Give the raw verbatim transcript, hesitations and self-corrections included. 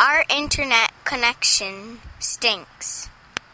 Our internet connection stinks.